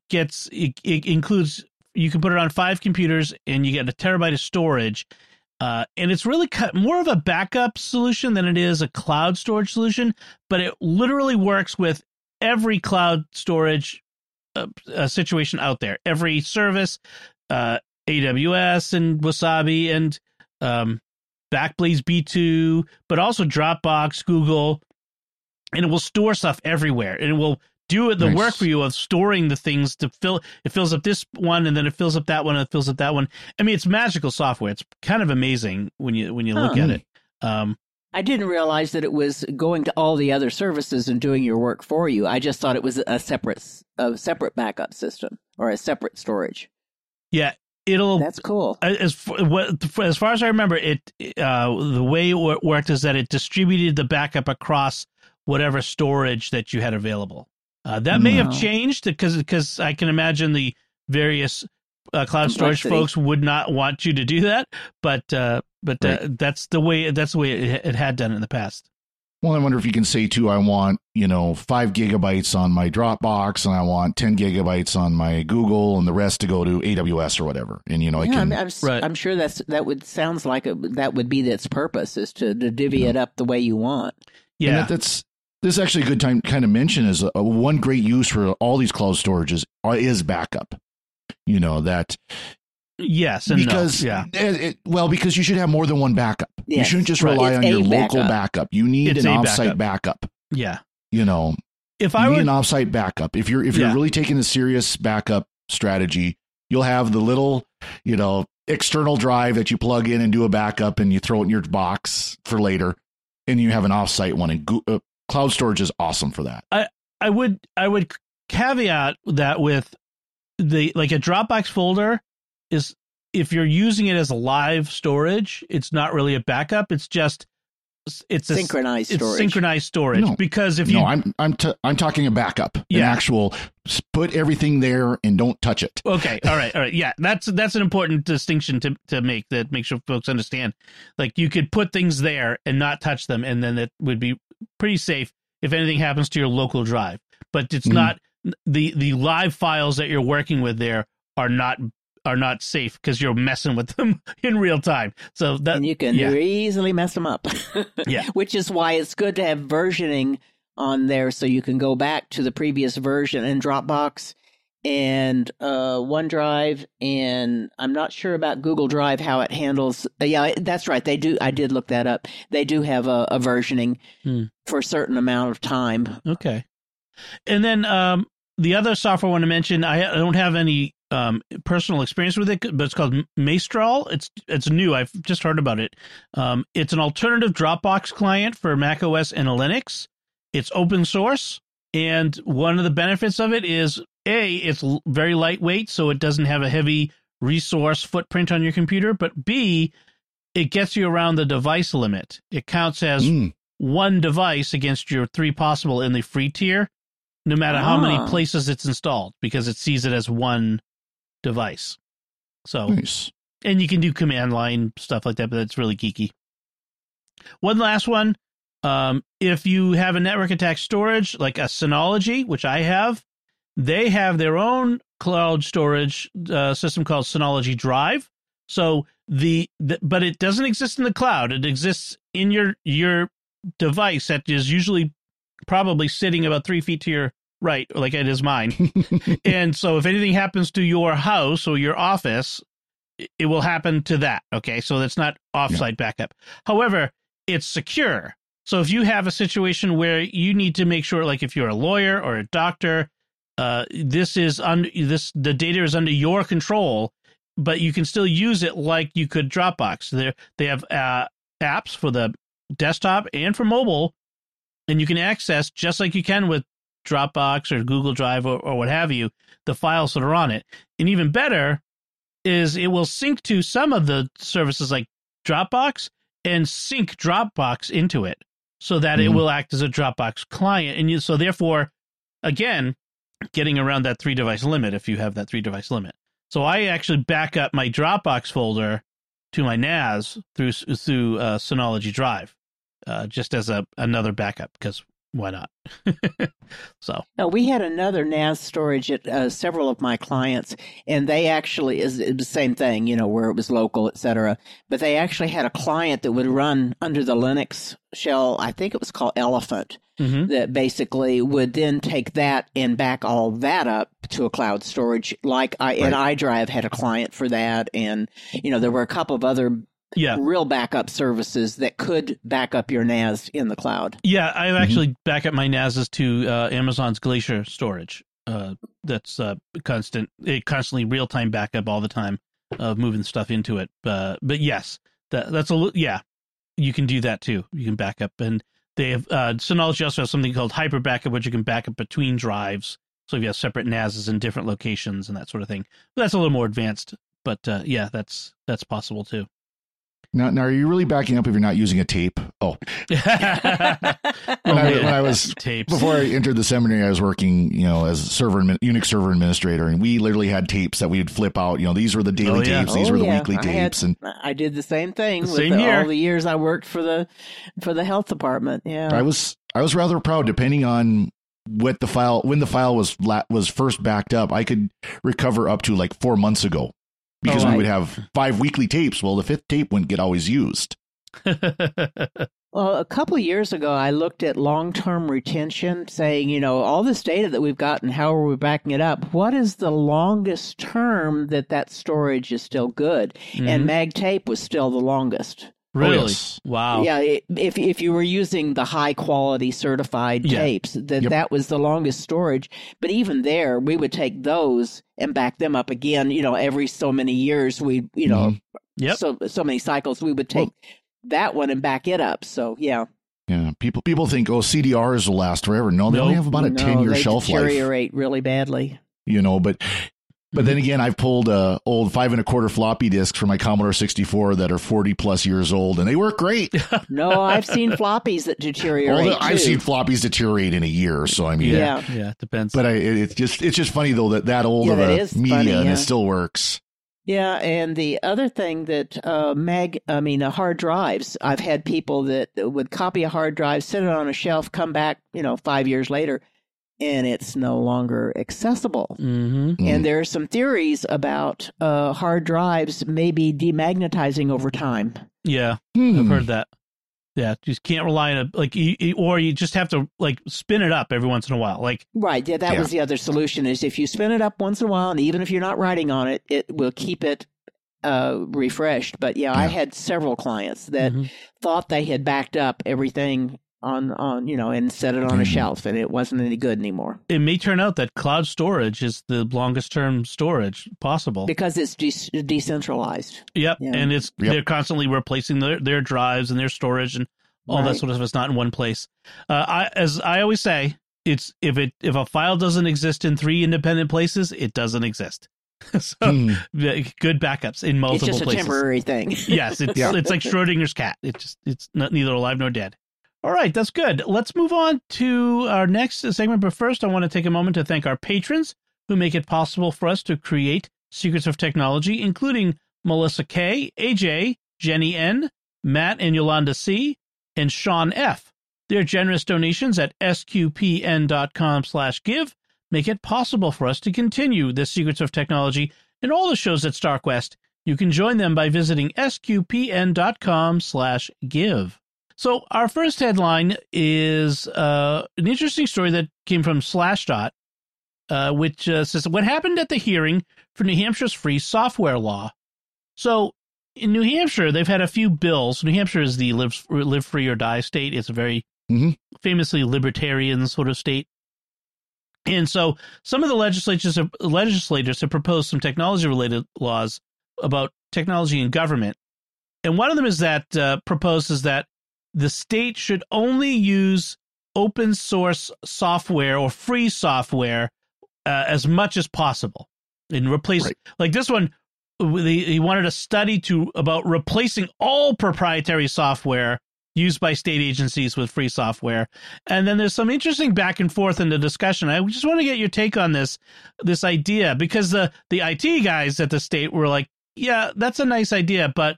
includes, you can put it on 5 computers, and you get a terabyte of storage. And it's really more of a backup solution than it is a cloud storage solution, but it literally works with every cloud storage situation out there. Every service, AWS and Wasabi and Backblaze B2, but also Dropbox, Google, and it will store stuff everywhere. And it will do the work for you of storing the things to fill. It fills up this one, and then it fills up that one, and it fills up that one. I mean, it's magical software. It's kind of amazing when you look at it. I didn't realize that it was going to all the other services and doing your work for you. I just thought it was a separate backup system or a separate storage. Yeah, that's cool. As far as I remember, the way it worked is that it distributed the backup across whatever storage that you had available. That may have changed because I can imagine the various cloud storage folks would not want you to do that. But that's the way it had done in the past. Well, I wonder if you can say, too, I want, 5 gigabytes on my Dropbox, and I want 10 gigabytes on my Google, and the rest to go to AWS or whatever. And, I'm sure that would be its purpose, is to divvy it up the way you want. Yeah, This is actually a good time to kind of mention is one great use for all these cloud storages is backup. You know that. Yes. And because, because you should have more than one backup. Yes, you shouldn't just rely on your local backup. You need an offsite backup. Yeah. You know, an offsite backup. If you're really taking a serious backup strategy, you'll have the little, external drive that you plug in and do a backup, and you throw it in your box for later, and you have an offsite one. And cloud storage is awesome for that. I, I would caveat that with the, like, a Dropbox folder is, if you're using it as a live storage, it's not really a backup. It's just, it's a synchronized storage. It's synchronized storage. No, because if you, I'm talking a backup, yeah, an actual, put everything there and don't touch it. Okay. All right. Yeah. That's an important distinction to make, that makes sure folks understand, like, you could put things there and not touch them. And then it would be pretty safe if anything happens to your local drive, but it's not the live files that you're working with there are not safe because you're messing with them in real time. So that, and you can easily mess them up. Yeah. Which is why it's good to have versioning on there, so you can go back to the previous version in Dropbox and OneDrive, and I'm not sure about Google Drive, how it handles. Yeah, that's right. They do. I did look that up. They do have a versioning for a certain amount of time. Okay. And then the other software I want to mention, I don't have any personal experience with it, but it's called Maestral. It's new. I've just heard about it. It's an alternative Dropbox client for Mac OS and Linux. It's open source, and one of the benefits of it is, A, it's very lightweight, so it doesn't have a heavy resource footprint on your computer, but B, it gets you around the device limit. It counts as one device against your three possible in the free tier, no matter how many places it's installed, because it sees it as one device. So, nice. And you can do command line stuff like that, but that's really geeky. One last one. If you have a network attack storage, like a Synology, which I have, they have their own cloud storage system called Synology Drive. So but it doesn't exist in the cloud. It exists in your device that is usually probably sitting about 3 feet to your right, like it is mine. And so if anything happens to your house or your office, it will happen to that. Okay. So that's not offsite backup. However, it's secure. So if you have a situation where you need to make sure, like if you're a lawyer or a doctor, the data is under your control, but you can still use it like you could Dropbox. They have apps for the desktop and for mobile, and you can access, just like you can with Dropbox or Google Drive or what have you, the files that are on it. And even better is it will sync to some of the services like Dropbox and sync Dropbox into it, so that it will act as a Dropbox client. And so therefore, again, getting around that three device limit, if you have that three device limit. So I actually back up my Dropbox folder to my NAS through Synology Drive, just as another backup, because why not? So we had another NAS storage at several of my clients, and they actually is the same thing, where it was local, etc. But they actually had a client that would run under the Linux shell. I think it was called Elephant, that basically would then take that and back all that up to a cloud storage. Like and iDrive had a client for that, and there were a couple of other real backup services that could back up your NAS in the cloud. Yeah, I've actually back up my NASs to Amazon's Glacier storage. That's constantly real-time backup all the time of moving stuff into it. But yes, you can do that too. You can back up, and they have Synology also has something called Hyper Backup, which you can back up between drives. So if you have separate NASs in different locations and that sort of thing, but that's a little more advanced. But that's possible too. Now, are you really backing up if you're not using a tape? Oh, when I was tapes. Before I entered the seminary, I was working, as Unix server administrator, and we literally had tapes that we would flip out. These were the daily tapes, these were the weekly tapes, and I did the same thing all the years I worked for the health department. Yeah, I was rather proud, depending on what when the file was first backed up. I could recover up to like 4 months ago. Because we would have 5 weekly tapes. Well, the 5th tape wouldn't get always used. Well, a couple of years ago, I looked at long-term retention, saying, all this data that we've gotten, how are we backing it up? What is the longest term that storage is still good? Mm-hmm. And MagTape was still the longest. Really? Oh, yes. Wow. Yeah. If you were using the high quality certified tapes, that was the longest storage. But even there, we would take those and back them up again. Every so many years, so many cycles, we would take that one and back it up. So yeah. Yeah, people think, oh, CDRs will last forever. No, they only have about a 10-year shelf life. They deteriorate really badly. You know, but then again, I've pulled old 5 1/4 floppy disks for my Commodore 64 that are 40 plus years old, and they work great. No, I've seen floppies that deteriorate. I've seen floppies deteriorate in a year, so I mean, yeah, it depends. But it's just funny though that old of a media and it still works. Yeah, and the other thing that hard drives, I've had people that would copy a hard drive, sit it on a shelf, come back, 5 years later, and it's no longer accessible. Mm-hmm. Mm-hmm. And there are some theories about hard drives maybe demagnetizing over time. Yeah, I've heard that. Yeah, just can't rely on or you just have to spin it up every once in a while. Right. Yeah, that was the other solution is if you spin it up once in a while, and even if you're not writing on it, it will keep it refreshed. But I had several clients that thought they had backed up everything on and set it on a shelf, and it wasn't any good anymore. It may turn out that cloud storage is the longest term storage possible because it's decentralized. Yep, yeah. And they're constantly replacing their drives and their storage and all that sort of stuff. It's not in one place. As I always say, it's if a file doesn't exist in 3 independent places, it doesn't exist. So good backups in multiple places. It's just a temporary thing. Yes, it's like Schrodinger's cat. It's not neither alive nor dead. All right, that's good. Let's move on to our next segment. But first, I want to take a moment to thank our patrons who make it possible for us to create Secrets of Technology, including Melissa K., AJ, Jenny N., Matt and Yolanda C., and Sean F. Their generous donations at sqpn.com/give make it possible for us to continue the Secrets of Technology and all the shows at StarQuest. You can join them by visiting sqpn.com/give. So our first headline is an interesting story that came from Slashdot, which says, what happened at the hearing for New Hampshire's free software law? So in New Hampshire, they've had a few bills. New Hampshire is the live free or die state. It's a very famously libertarian sort of state. And so some of the legislators have proposed some technology-related laws about technology and government. And one of them is that proposes that the state should only use open source software or free software as much as possible and replace like this one. He wanted a study about replacing all proprietary software used by state agencies with free software. And then there's some interesting back and forth in the discussion. I just want to get your take on this idea, because the IT guys at the state were like, yeah, that's a nice idea, but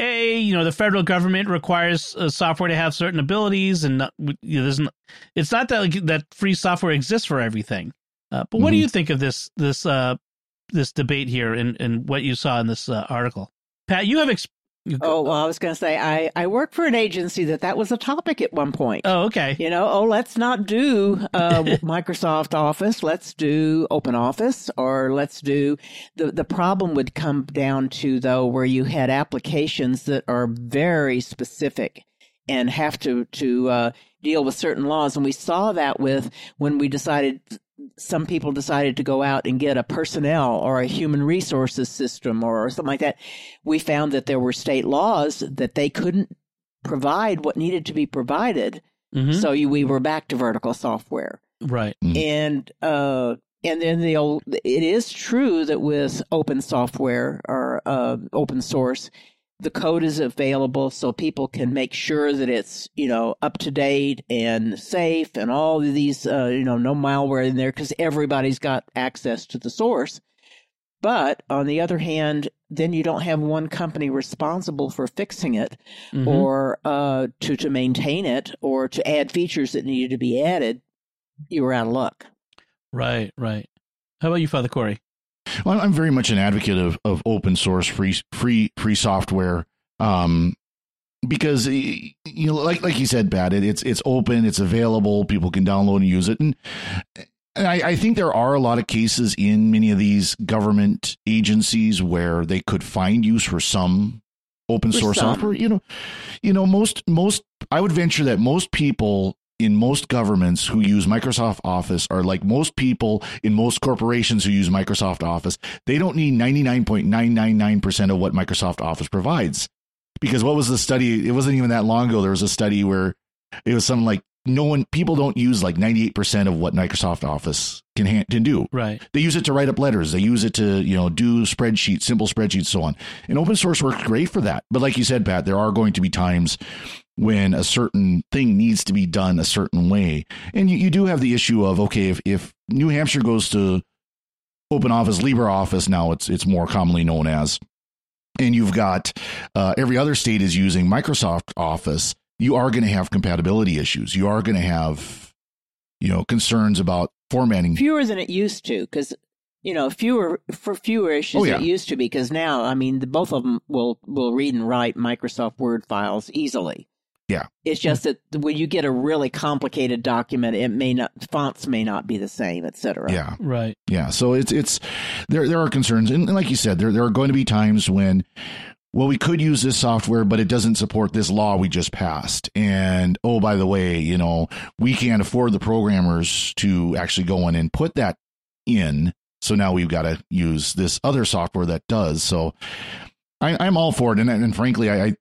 A, the federal government requires software to have certain abilities, and it's not that that free software exists for everything. But what do you think of this debate here, and what you saw in this article, Pat? You have I was going to say I worked for an agency that was a topic at one point. Oh, okay. Let's not do Microsoft Office. Let's do Open Office, or let's do the problem would come down to though where you had applications that are very specific and have to deal with certain laws, and we saw that when we decided. Some people decided to go out and get a personnel or a human resources system or something like that. We found that there were state laws that they couldn't provide what needed to be provided. Mm-hmm. So we were back to vertical software. Right. Mm-hmm. And then it is true that with open software or open source, the code is available so people can make sure that it's, up to date and safe and all of these, no malware in there because everybody's got access to the source. But on the other hand, then you don't have one company responsible for fixing it or to maintain it or to add features that needed to be added. You were out of luck. Right, right. How about you, Father Cory? Well, I'm very much an advocate of open source free software, because like you said, Pat, it's open, it's available, people can download and use it, and I think there are a lot of cases in many of these government agencies where they could find use for some open source software. Most I would venture that most people. In most governments who use Microsoft Office are like most people in most corporations who use Microsoft Office. They don't need 99.999% of what Microsoft Office provides, because what was the study? It wasn't even that long ago. There was a study where It was something like people don't use like 98% of what Microsoft Office can do. Right. They use it to write up letters. They use it to, do spreadsheets, simple spreadsheets, so on. And open source works great for that. But like you said, Pat, there are going to be times when a certain thing needs to be done a certain way. And you do have the issue of, okay, if New Hampshire goes to OpenOffice, LibreOffice, now it's more commonly known as, and you've got every other state is using Microsoft Office, you are going to have compatibility issues. You are going to have, concerns about formatting. Fewer than it used to, because, fewer issues than it used to, because now, both of them will read and write Microsoft Word files easily. Yeah. It's just that when you get a really complicated document, fonts may not be the same, et cetera. Yeah. Right. Yeah. So it's there are concerns. And like you said, there are going to be times when, well, we could use this software, but it doesn't support this law we just passed. And, oh, by the way, we can't afford the programmers to actually go in and put that in. So now we've got to use this other software that does. So I'm all for it. And frankly,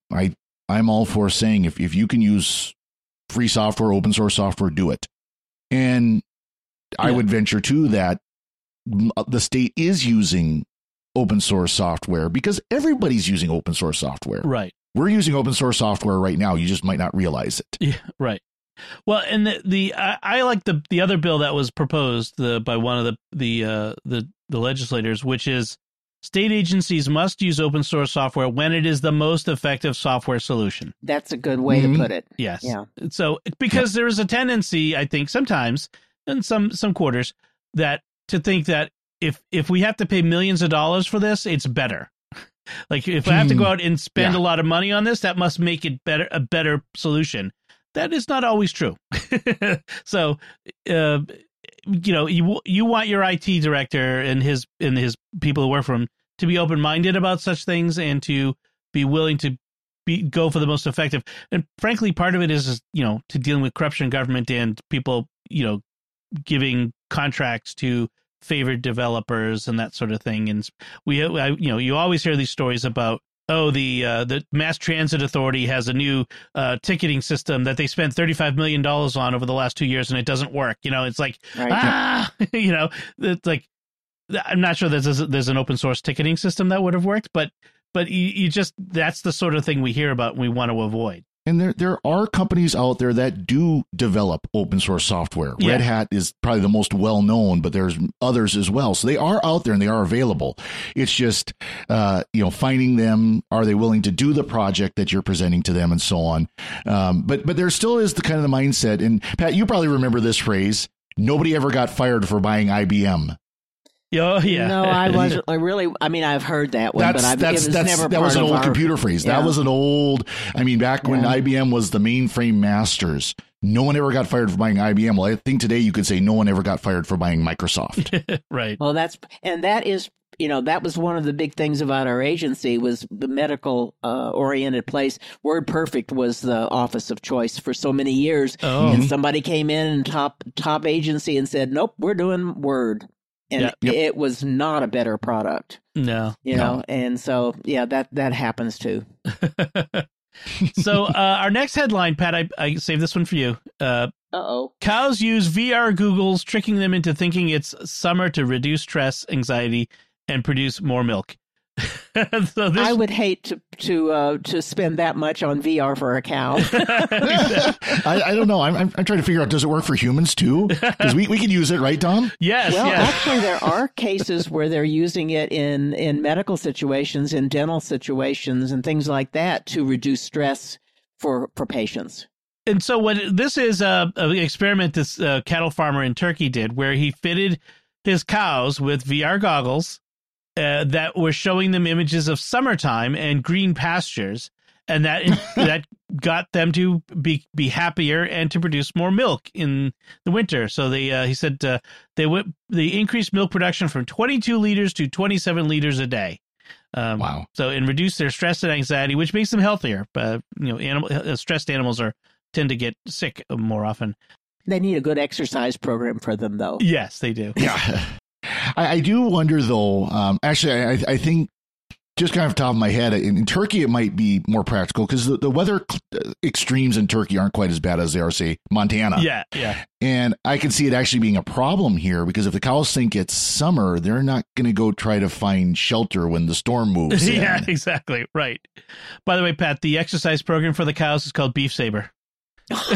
I'm all for saying if you can use free software, open source software, do it. And yeah. I would venture too that the state is using open source software because everybody's using open source software. Right. We're using open source software right now. You just might not realize it. Yeah. Right. Well, and I like the other bill that was proposed by one of the legislators, which is state agencies must use open source software when it is the most effective software solution. That's a good way to put it. Yes. Yeah. So because there is a tendency, I think, sometimes in some quarters that to think that if we have to pay millions of dollars for this, it's better. Like if I have to go out and spend a lot of money on this, that must make it a better solution. That is not always true. So, you want your IT director and his people who work for him to be open-minded about such things and to be willing to go for the most effective. And frankly, part of it is, to dealing with corruption in government and people, giving contracts to favored developers and that sort of thing. And you always hear these stories about, the Mass Transit Authority has a new ticketing system that they spent $35 million on over the last 2 years and it doesn't work. It's like, right. It's like, I'm not sure there's an open source ticketing system that would have worked, but you just, that's the sort of thing we hear about and we want to avoid. And there are companies out there that do develop open source software. Yeah. Red Hat is probably the most well-known, but there's others as well. So they are out there and they are available. It's just, finding them. Are they willing to do the project that you're presenting to them and so on? But there still is the kind of the mindset. And Pat, you probably remember this phrase. Nobody ever got fired for buying IBM. Oh, yeah. No, I wasn't. I've heard that one, but that was an old computer phrase. Yeah. That was an old, when IBM was the mainframe masters, no one ever got fired for buying IBM. Well, I think today you could say no one ever got fired for buying Microsoft. Right. Well, that was one of the big things about our agency was the medical oriented place. WordPerfect was the office of choice for so many years. Oh. And somebody came in and top agency and said, nope, we're doing Word. And it was not a better product. No. And so, that happens too. So our next headline, Pat, I saved this one for you. Uh-oh. Cows use VR googles, tricking them into thinking it's summer to reduce stress, anxiety, and produce more milk. So I would hate to spend that much on VR for a cow. I don't know. I'm trying to figure out, does it work for humans too? Because we can use it, right, Dom? Yes. Well, actually, there are cases where they're using it in medical situations, in dental situations, and things like that to reduce stress for patients. And so what this is an experiment this cattle farmer in Turkey did, where he fitted his cows with VR goggles. That were showing them images of summertime and green pastures, and that got them to be happier and to produce more milk in the winter. So they increased milk production from 22 liters to 27 liters a day. Wow! So and reduce their stress and anxiety, which makes them healthier. But stressed animals tend to get sick more often. They need a good exercise program for them, though. Yes, they do. Yeah. I do wonder, though, I think just kind of off the top of my head, in Turkey, it might be more practical because the weather extremes in Turkey aren't quite as bad as they are, say, Montana. Yeah, yeah. And I can see it actually being a problem here because if the cows think it's summer, they're not going to go try to find shelter when the storm moves in. Yeah, exactly. Right. By the way, Pat, the exercise program for the cows is called Beef Saber. Nice.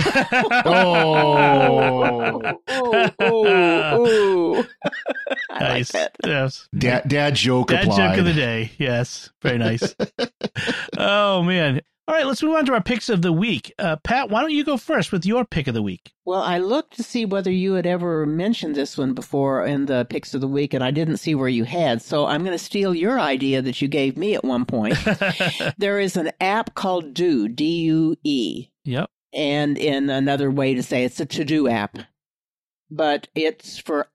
Like yes. Dad joke applied. Dad joke of the day. Yes. Very nice. Oh, man. All right, let's move on to our picks of the week. Pat, why don't you go first with your pick of the week? Well, I looked to see whether you had ever mentioned this one before in the picks of the week, and I didn't see where you had. So I'm going to steal your idea that you gave me at one point. There is an app called Due, D-U-E. Yep. And in another way to say it's a to-do app, but it's for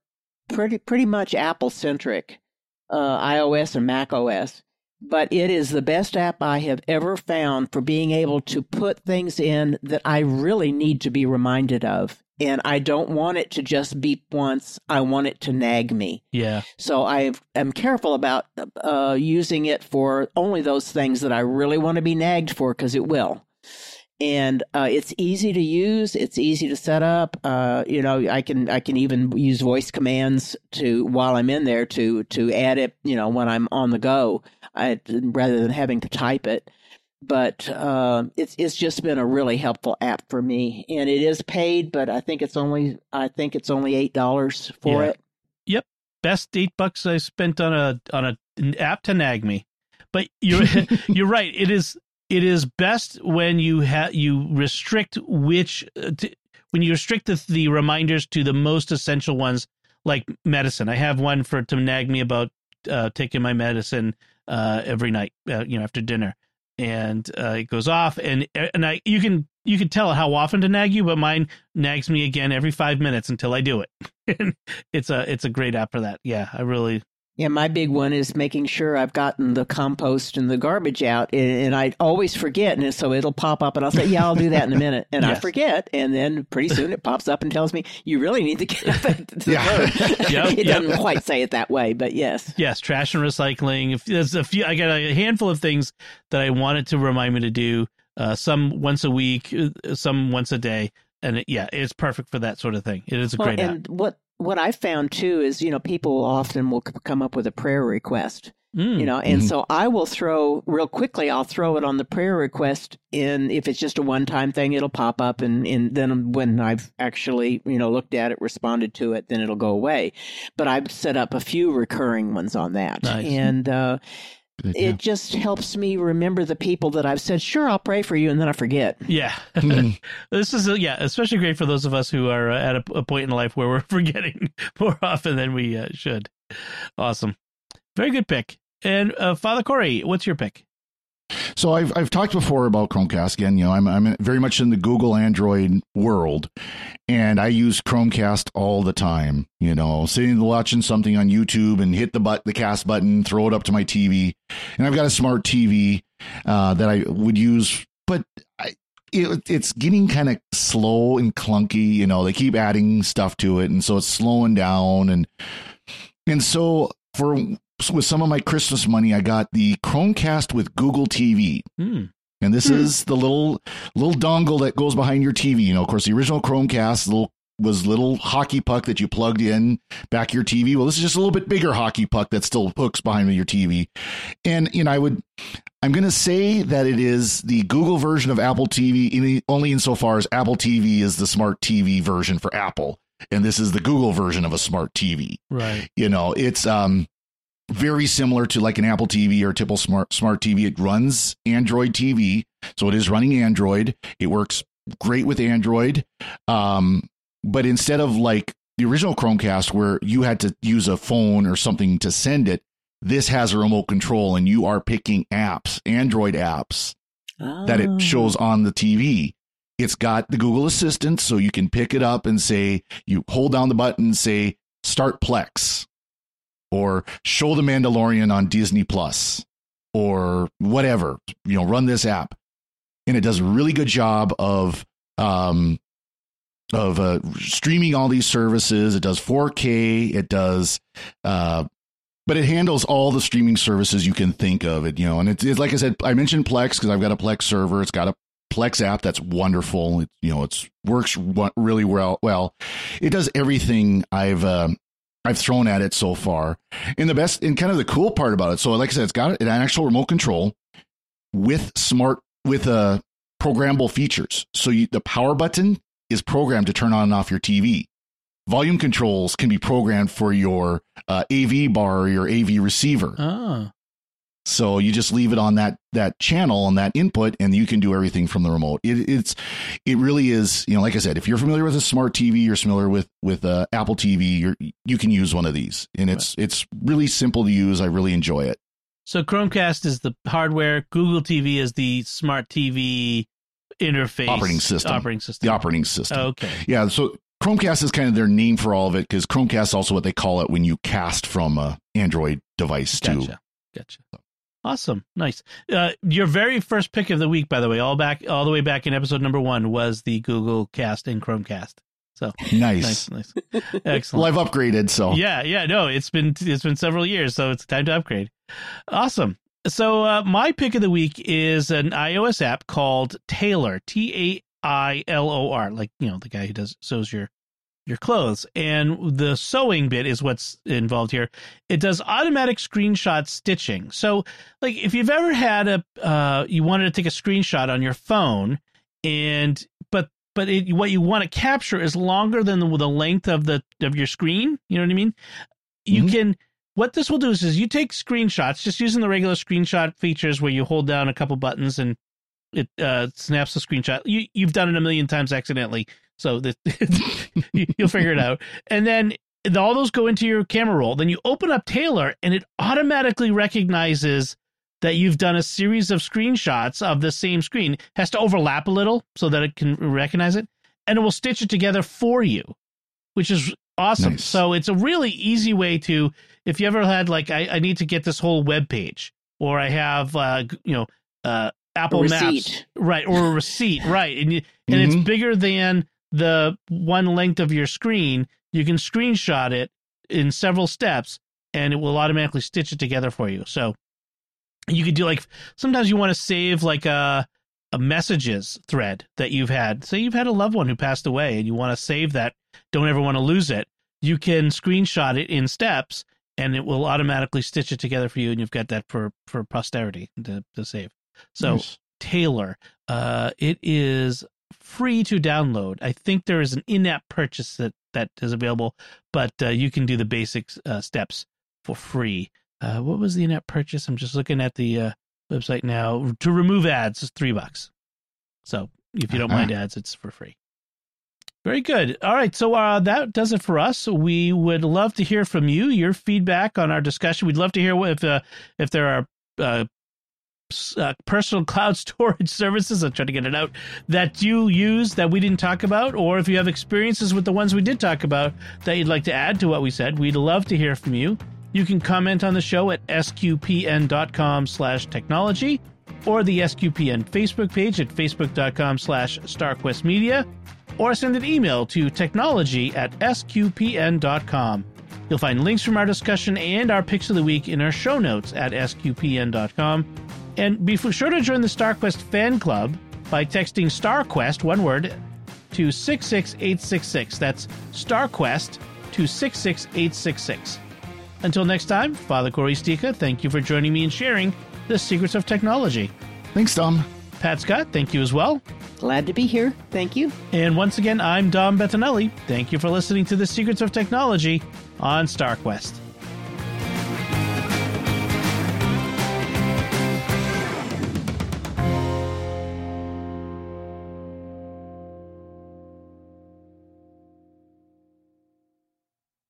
pretty much Apple-centric, iOS and Mac OS. But it is the best app I have ever found for being able to put things in that I really need to be reminded of. And I don't want it to just beep once. I want it to nag me. Yeah. So I am careful about using it for only those things that I really want to be nagged for because it will. And it's easy to use. It's easy to set up. You know, I can even use voice commands to while I'm in there to add it. You know, when I'm on the go, rather than having to type it. But it's just been a really helpful app for me, and it is paid. But I think it's only $8 for it. Yep, best $8 I spent on an app to nag me. But you're right. It is. It is best when you restrict the reminders to the most essential ones, like medicine. I have one to nag me about taking my medicine every night, after dinner, and it goes off, and you can tell how often to nag you, but mine nags me again every 5 minutes until I do it. It's a great app for that. Yeah, I really. Yeah, my big one is making sure I've gotten the compost and the garbage out, and I always forget, and so it'll pop up, and I'll say, yeah, I'll do that in a minute, and yes. I forget, and then pretty soon it pops up and tells me, you really need to get that to the curb. Yep, it doesn't quite say it that way, but yes. Yes, trash and recycling. There's a few. I got a handful of things that I wanted to remind me to do, some once a week, some once a day, and it's perfect for that sort of thing. It is a great app. What I found, too, is, people often will come up with a prayer request, and so I will throw it on the prayer request. And if it's just a one time thing, it'll pop up. And then when I've actually, looked at it, responded to it, then it'll go away. But I've set up a few recurring ones on that. Nice. And it just helps me remember the people that I've said, sure, I'll pray for you, and then I forget. Yeah. This is, especially great for those of us who are at a point in life where we're forgetting more often than we should. Awesome. Very good pick. And Father Cory, what's your pick? So I've talked before about Chromecast. Again, I'm very much in the Google Android world, and I use Chromecast all the time. Sitting watching something on YouTube and hit the cast button, throw it up to my TV, and I've got a smart TV that I would use, but it's getting kind of slow and clunky. They keep adding stuff to it, and so it's slowing down, and so with some of my Christmas money, I got the Chromecast with Google TV. Mm. And this is the little dongle that goes behind your TV. Of course, the original Chromecast was little hockey puck that you plugged in back your TV. Well, this is just a little bit bigger hockey puck that still hooks behind your TV. And, I'm going to say that it is the Google version of Apple TV, only insofar as Apple TV is the smart TV version for Apple. And this is the Google version of a smart TV. Right. It's... very similar to like an Apple TV or a typical smart TV. It runs Android TV, so it is running Android. It works great with Android. But instead of like the original Chromecast where you had to use a phone or something to send it, this has a remote control and you are picking apps, Android apps that it shows on the TV. It's got the Google Assistant, so you can pick it up and say, you hold down the button, say, start Plex. Or show The Mandalorian on Disney Plus, or whatever, run this app. And it does a really good job of streaming all these services. It does 4K. It does But it handles all the streaming services you can think of. It, you know, and it's like I said, I mentioned Plex because I've got a Plex server. It's got a Plex app that's wonderful. It, you know, it works really well. Well, it does everything I've thrown at it so far. And the best and kind of the cool part about it. So, like I said, it's got an actual remote control with programmable features. So the power button is programmed to turn on and off your TV. Volume controls can be programmed for your AV bar or your AV receiver. Oh. So you just leave it on that channel on that input, and you can do everything from the remote. It really is, you know, like I said, if you're familiar with a smart TV, you're familiar with Apple TV, you can use one of these, and it's really simple to use. I really enjoy it. So Chromecast is the hardware. Google TV is the smart TV interface operating system. The operating system. Oh, okay. Yeah. So Chromecast is kind of their name for all of it, because Chromecast is also what they call it when you cast from a Android device too. Gotcha. Awesome. Nice. Your very first pick of the week, by the way, all the way back in episode number 1 was the Google Cast and Chromecast. So nice. Excellent. Well, I've upgraded. So yeah. No, it's been several years, so it's time to upgrade. Awesome. So my pick of the week is an iOS app called Tailor, Tailor, like, you know, the guy who sews your clothes, and the sewing bit is what's involved here. It does automatic screenshot stitching. So, like, if you've ever had you wanted to take a screenshot on your phone, but what you want to capture is longer than the length of your screen. You know what I mean? You mm-hmm. can. What this will do is you take screenshots just using the regular screenshot features where you hold down a couple buttons and it snaps a screenshot. You've done it a million times accidentally, so that you'll figure it out. And then all those go into your camera roll. Then you open up Tailor, and it automatically recognizes that you've done a series of screenshots of the same screen. It has to overlap a little so that it can recognize it, and it will stitch it together for you, which is awesome. Nice. So it's a really easy way to, if you ever had, like, I need to get this whole web page, or I have, Apple Maps, right, or a receipt, right, and it's bigger than the one length of your screen, you can screenshot it in several steps, and it will automatically stitch it together for you. So you could do, like, sometimes you want to save, like, a messages thread that you've had. Say you've had a loved one who passed away, and you want to save that, don't ever want to lose it. You can screenshot it in steps, and it will automatically stitch it together for you, and you've got that for posterity to save. So nice. Tailor, it is free to download. I think there is an in-app purchase that is available, but you can do the basic steps for free. What was the in-app purchase? I'm just looking at the website now. To remove ads is $3. So if you don't mind ads, it's for free. Very good. All right. So that does it for us. We would love to hear from you, your feedback on our discussion. We'd love to hear if there are personal cloud storage services, I'm trying to get it out, that you use that we didn't talk about, or if you have experiences with the ones we did talk about that you'd like to add to what we said. We'd love to hear from you. You can comment on the show at sqpn.com/technology, or the SQPN Facebook page at facebook.com/StarQuestMedia, or send an email to technology@sqpn.com. You'll find links from our discussion and our picks of the week in our show notes at sqpn.com. And be sure to join the StarQuest fan club by texting StarQuest, one word, to 66866. That's StarQuest to 66866. Until next time, Father Cory Sticha, thank you for joining me and sharing the secrets of technology. Thanks, Dom. Pat Scott, thank you as well. Glad to be here. Thank you. And once again, I'm Dom Bettinelli. Thank you for listening to the Secrets of Technology on StarQuest.